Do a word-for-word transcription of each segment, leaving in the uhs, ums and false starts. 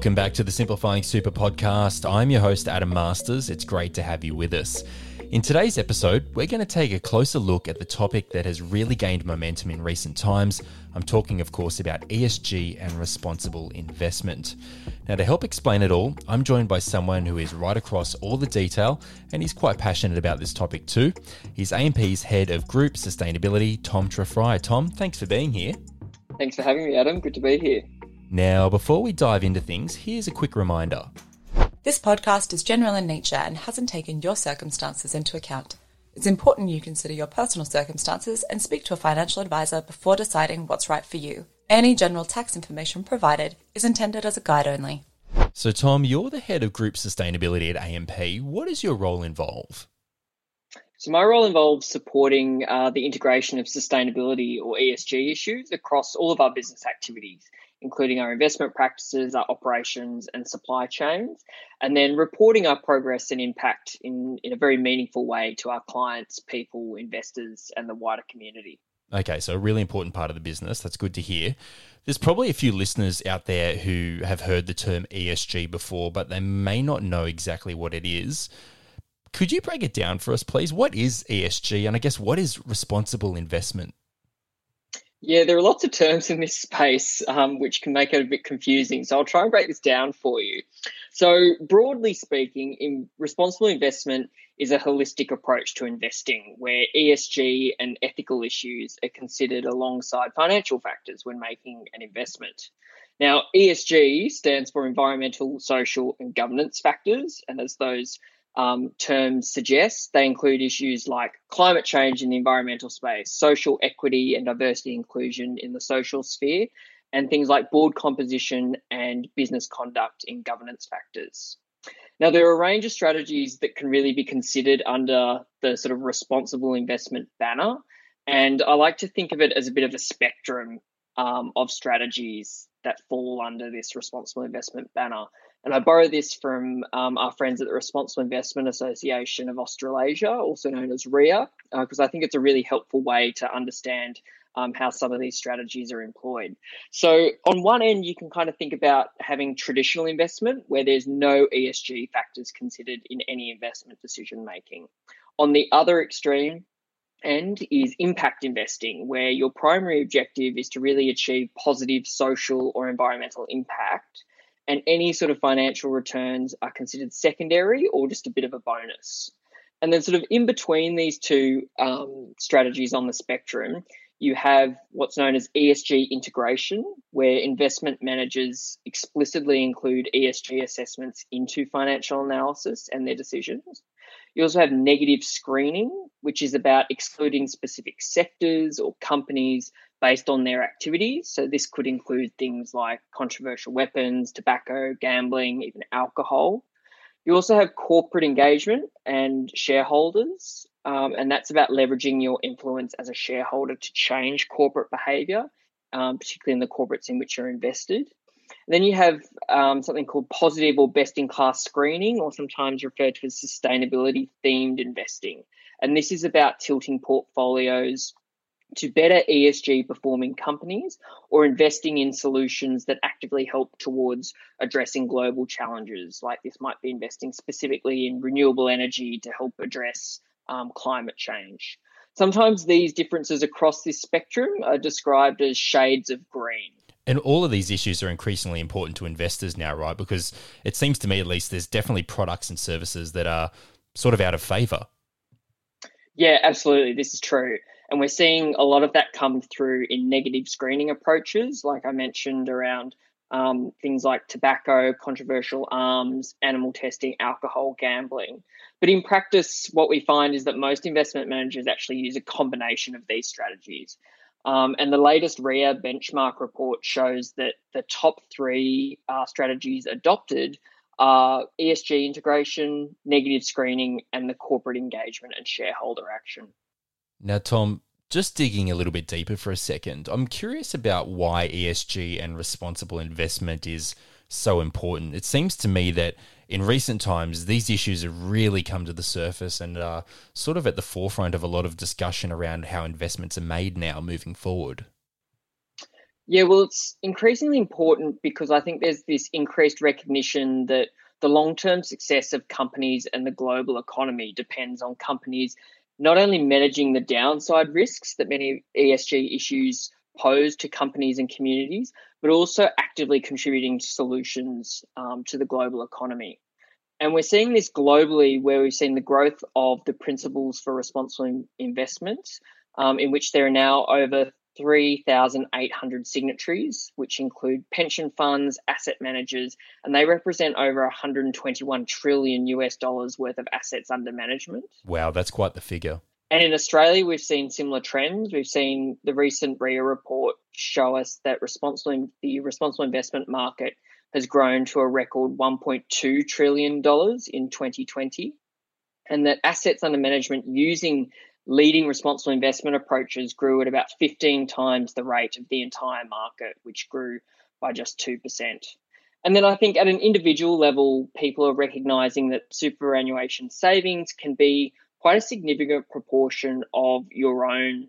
Welcome back to the Simplifying Super podcast. I'm your host, Adam Masters. It's great to have you with us. In today's episode, we're going to take a closer look at the topic that has really gained momentum in recent times. I'm talking, of course, about E S G and responsible investment. Now, to help explain it all, I'm joined by someone who is right across all the detail, and he's quite passionate about this topic too. He's A M P's Head of Group Sustainability, Tom Trefriar. Tom, thanks for being here. Thanks for having me, Adam. Good to be here. Now, before we dive into things, here's a quick reminder. This podcast is general in nature and hasn't taken your circumstances into account. It's important you consider your personal circumstances and speak to a financial advisor before deciding what's right for you. Any general tax information provided is intended as a guide only. So, Tom, you're the Head of Group Sustainability at A M P. What does your role involve? So my role involves supporting uh, the integration of sustainability or E S G issues across all of our business activities, including our investment practices, our operations and supply chains, and then reporting our progress and impact in, in a very meaningful way to our clients, people, investors, and the wider community. Okay, so a really important part of the business. That's good to hear. There's probably a few listeners out there who have heard the term E S G before, but they may not know exactly what it is. Could you break it down for us, please? What is E S G, and I guess what is responsible investment? Yeah, there are lots of terms in this space um, which can make it a bit confusing. So I'll try and break this down for you. So broadly speaking, in responsible investment is a holistic approach to investing where E S G and ethical issues are considered alongside financial factors when making an investment. Now, E S G stands for environmental, social and governance factors, and as those Um, terms suggest, they include issues like climate change in the environmental space, social equity and diversity inclusion in the social sphere, and things like board composition and business conduct in governance factors. Now, there are a range of strategies that can really be considered under the sort of responsible investment banner, and I like to think of it as a bit of a spectrum um, of strategies that fall under this responsible investment banner. And I borrow this from um, our friends at the Responsible Investment Association of Australasia, also known as R I A, because uh, I think it's a really helpful way to understand um, how some of these strategies are employed. So on one end, you can kind of think about having traditional investment where there's no E S G factors considered in any investment decision making. On the other extreme end is impact investing, where your primary objective is to really achieve positive social or environmental impact, and any sort of financial returns are considered secondary or just a bit of a bonus. And then sort of in between these two um, strategies on the spectrum, you have what's known as E S G integration, where investment managers explicitly include E S G assessments into financial analysis and their decisions. You also have negative screening, which is about excluding specific sectors or companies based on their activities. So this could include things like controversial weapons, tobacco, gambling, even alcohol. You also have corporate engagement and shareholders, um, and that's about leveraging your influence as a shareholder to change corporate behaviour, um, particularly in the corporates in which you're invested. And then you have um, something called positive or best-in-class screening, or sometimes referred to as sustainability-themed investing. And this is about tilting portfolios to better E S G-performing companies or investing in solutions that actively help towards addressing global challenges. Like this might be investing specifically in renewable energy to help address um, climate change. Sometimes these differences across this spectrum are described as shades of green. And all of these issues are increasingly important to investors now, right? Because it seems to me, at least, there's definitely products and services that are sort of out of favour. Yeah, absolutely. This is true. And we're seeing a lot of that come through in negative screening approaches, like I mentioned, around um, things like tobacco, controversial arms, animal testing, alcohol, gambling. But in practice, what we find is that most investment managers actually use a combination of these strategies. Um, and the latest R I A benchmark report shows that the top three uh, strategies adopted are E S G integration, negative screening, and the corporate engagement and shareholder action. Now, Tom, just digging a little bit deeper for a second, I'm curious about why E S G and responsible investment is so important. It seems to me that in recent times, these issues have really come to the surface and are sort of at the forefront of a lot of discussion around how investments are made now moving forward. Yeah, well, it's increasingly important because I think there's this increased recognition that the long-term success of companies and the global economy depends on companies not only managing the downside risks that many E S G issues pose to companies and communities, but also actively contributing to solutions um, to the global economy. And we're seeing this globally where we've seen the growth of the Principles for Responsible Investments, um, in which there are now over three thousand eight hundred signatories, which include pension funds, asset managers, and they represent over one hundred twenty-one trillion U S dollars worth of assets under management. Wow, that's quite the figure. And in Australia, we've seen similar trends. We've seen the recent R I A report show us that responsible, the responsible investment market has grown to a record one point two trillion dollars in twenty twenty, and that assets under management using leading responsible investment approaches grew at about fifteen times the rate of the entire market, which grew by just two percent. And then I think at an individual level, people are recognising that superannuation savings can be quite a significant proportion of your own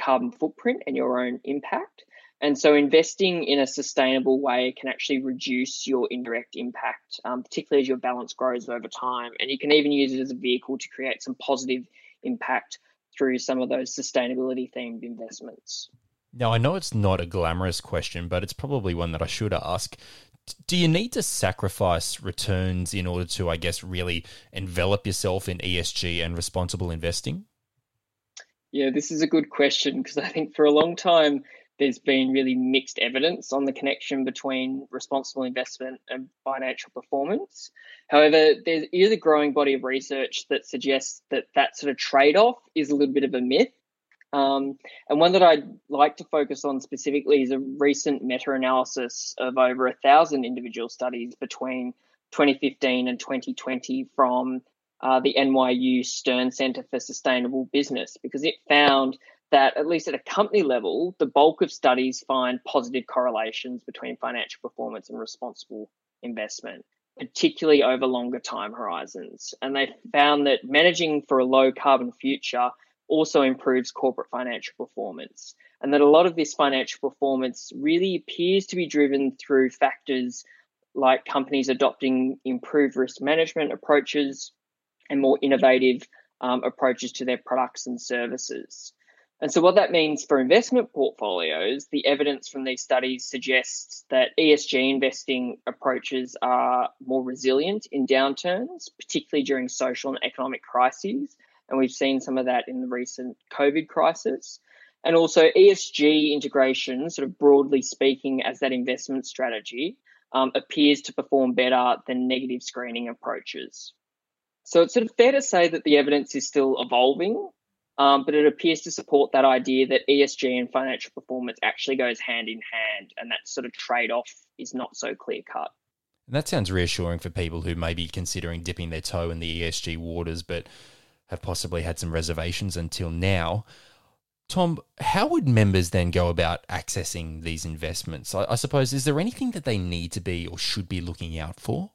carbon footprint and your own impact. And so investing in a sustainable way can actually reduce your indirect impact, um, particularly as your balance grows over time. And you can even use it as a vehicle to create some positive impact through some of those sustainability-themed investments. Now, I know it's not a glamorous question, but it's probably one that I should ask. Do you need to sacrifice returns in order to, I guess, really envelop yourself in E S G and responsible investing? Yeah, this is a good question because I think for a long time there's been really mixed evidence on the connection between responsible investment and financial performance. However, there is a growing body of research that suggests that that sort of trade-off is a little bit of a myth. Um, and one that I'd like to focus on specifically is a recent meta-analysis of over a thousand individual studies between twenty fifteen and twenty twenty from uh, the N Y U Stern Center for Sustainable Business, because it found that at least at a company level, the bulk of studies find positive correlations between financial performance and responsible investment, particularly over longer time horizons. And they found that managing for a low carbon future also improves corporate financial performance, and that a lot of this financial performance really appears to be driven through factors like companies adopting improved risk management approaches and more innovative um, approaches to their products and services. And so what that means for investment portfolios, the evidence from these studies suggests that E S G investing approaches are more resilient in downturns, particularly during social and economic crises. And we've seen some of that in the recent COVID crisis. And also E S G integration, sort of broadly speaking, as that investment strategy, um, appears to perform better than negative screening approaches. So it's sort of fair to say that the evidence is still evolving, um, but it appears to support that idea that E S G and financial performance actually goes hand in hand, and that sort of trade-off is not so clear-cut. And that sounds reassuring for people who may be considering dipping their toe in the E S G waters, but have possibly had some reservations until now. Tom, how would members then go about accessing these investments? I, I suppose, is there anything that they need to be or should be looking out for?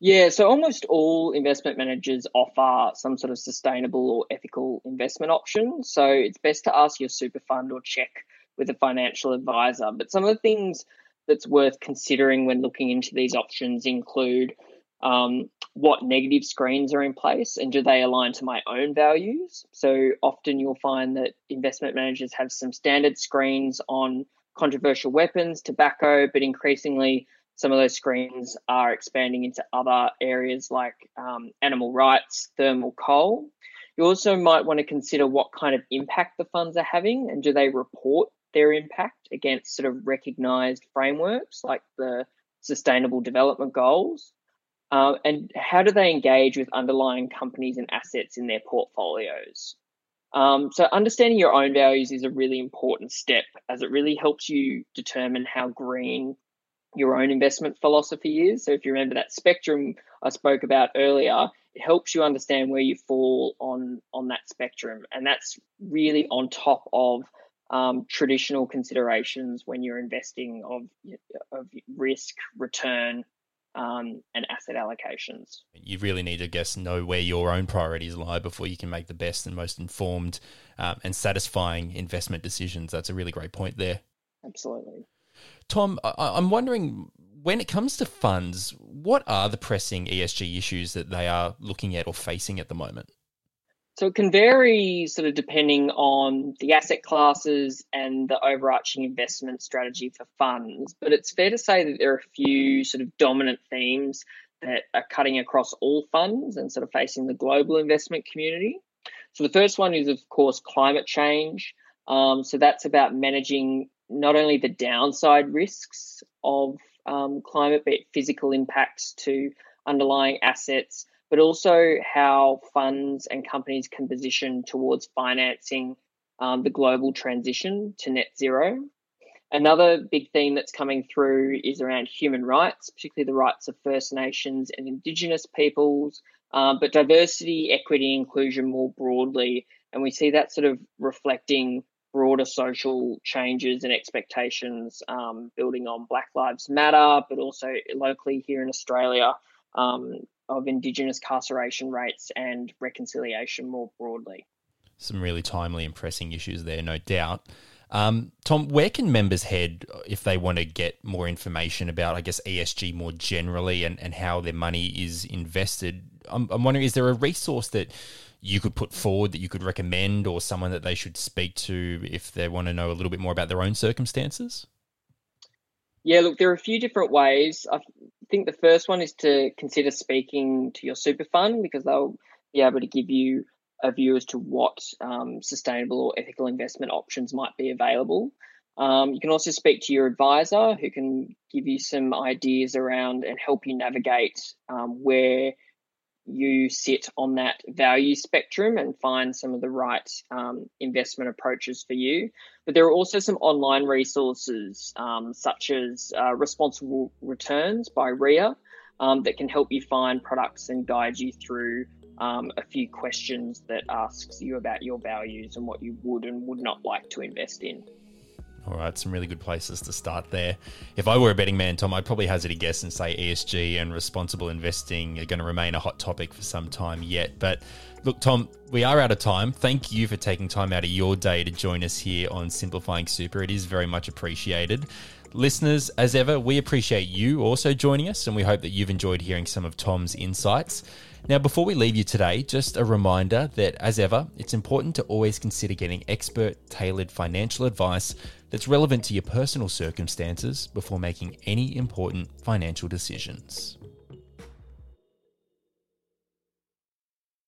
Yeah, so almost all investment managers offer some sort of sustainable or ethical investment option. So it's best to ask your super fund or check with a financial advisor. But some of the things that's worth considering when looking into these options include Um, what negative screens are in place and do they align to my own values? So often you'll find that investment managers have some standard screens on controversial weapons, tobacco, but increasingly some of those screens are expanding into other areas like um, animal rights, thermal coal. You also might want to consider what kind of impact the funds are having and do they report their impact against sort of recognised frameworks like the Sustainable Development Goals. Uh, and how do they engage with underlying companies and assets in their portfolios? Um, so understanding your own values is a really important step as it really helps you determine how green your own investment philosophy is. So if you remember that spectrum I spoke about earlier, it helps you understand where you fall on, on that spectrum. And that's really on top of um, traditional considerations when you're investing of, of risk, return, Um, and asset allocations. You really need to, I guess, know where your own priorities lie before you can make the best and most informed um, and satisfying investment decisions. That's a really great point there. Absolutely. Tom, I- I'm wondering, when it comes to funds, what are the pressing E S G issues that they are looking at or facing at the moment? So it can vary sort of depending on the asset classes and the overarching investment strategy for funds. But it's fair to say that there are a few sort of dominant themes that are cutting across all funds and sort of facing the global investment community. So the first one is, of course, climate change. Um, so that's about managing not only the downside risks of Um, climate, be it physical impacts to underlying assets, but also how funds and companies can position towards financing um, the global transition to net zero. Another big theme that's coming through is around human rights, particularly the rights of First Nations and Indigenous peoples, um, but diversity, equity, inclusion more broadly. And we see that sort of reflecting broader social changes and expectations, um, building on Black Lives Matter, but also locally here in Australia, um, of Indigenous incarceration rates and reconciliation more broadly. Some really timely and pressing issues there, no doubt. Um, Tom, where can members head if they want to get more information about, I guess, E S G more generally and, and how their money is invested? I'm, I'm wondering, is there a resource that you could put forward that you could recommend, or someone that they should speak to if they want to know a little bit more about their own circumstances? Yeah, look, there are a few different ways. I think the first one is to consider speaking to your super fund, because they'll be able to give you a view as to what um, sustainable or ethical investment options might be available. Um, you can also speak to your advisor, who can give you some ideas around and help you navigate um, where you sit on that value spectrum and find some of the right um, investment approaches for you. But there are also some online resources um, such as uh, Responsible Returns by R I A um, that can help you find products and guide you through um, a few questions that asks you about your values and what you would and would not like to invest in. All right, some really good places to start there. If I were a betting man, Tom, I'd probably hazard a guess and say E S G and responsible investing are going to remain a hot topic for some time yet. But look, Tom, we are out of time. Thank you for taking time out of your day to join us here on Simplifying Super. It is very much appreciated. Listeners, as ever, we appreciate you also joining us, and we hope that you've enjoyed hearing some of Tom's insights. Now, before we leave you today, just a reminder that, as ever, it's important to always consider getting expert, tailored financial advice that's relevant to your personal circumstances before making any important financial decisions.